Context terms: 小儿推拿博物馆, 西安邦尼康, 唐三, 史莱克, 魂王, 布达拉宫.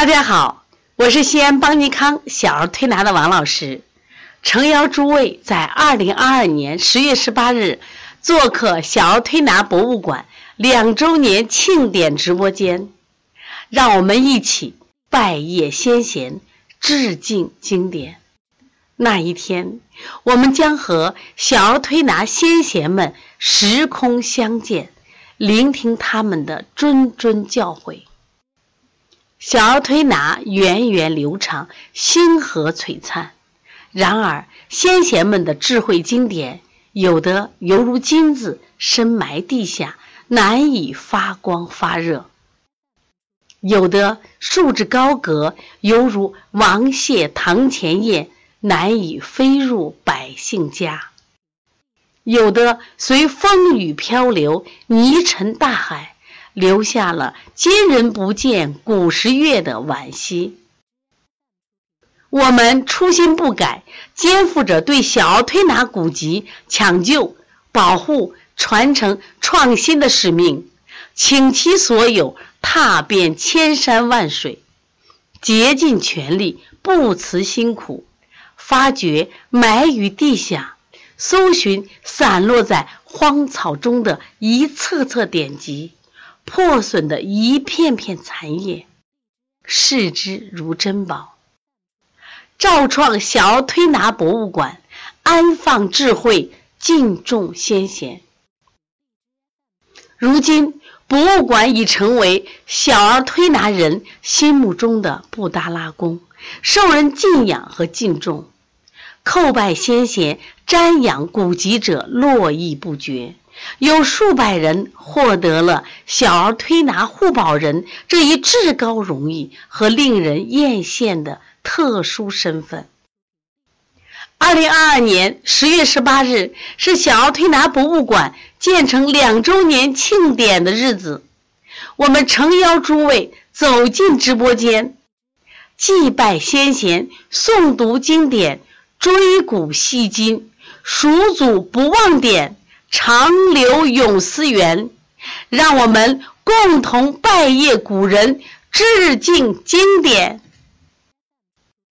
大家好，我是西安邦尼康小儿推拿的王老师，诚邀诸位在2022年10月18日做客小儿推拿博物馆2周年庆典直播间，让我们一起拜谒先贤，致敬经典。那一天，我们将和小儿推拿先贤们时空相见，聆听他们的谆谆教诲。小儿推拿源远流长，星河璀璨。然而，先贤们的智慧经典，有的犹如金子深埋地下，难以发光发热；有的束之高阁，犹如王谢堂前燕，难以飞入百姓家；有的随风雨漂流，泥沉大海，留下了今人不见古时月的惋惜。我们初心不改，肩负着对小儿推拿古籍抢救、保护、传承、创新的使命，倾其所有，踏遍千山万水，竭尽全力，不辞辛苦，发掘埋于地下，搜寻散落在荒草中的一册册典籍，破损的一片片残叶，视之如珍宝。照创小儿推拿博物馆，安放智慧，敬重先贤。如今，博物馆已成为小儿推拿人心目中的布达拉宫，受人敬仰和敬重。叩拜先贤、瞻仰古籍者络绎不绝，有数百人获得了小儿推拿护宝人这一至高荣誉和令人艳羡的特殊身份。2022年10月18日是小儿推拿博物馆建成2周年庆典的日子，我们诚邀诸位走进直播间，祭拜先贤，诵读经典，追古细今，数祖不忘典，长流永思源。让我们共同拜谒古人，致敬经典。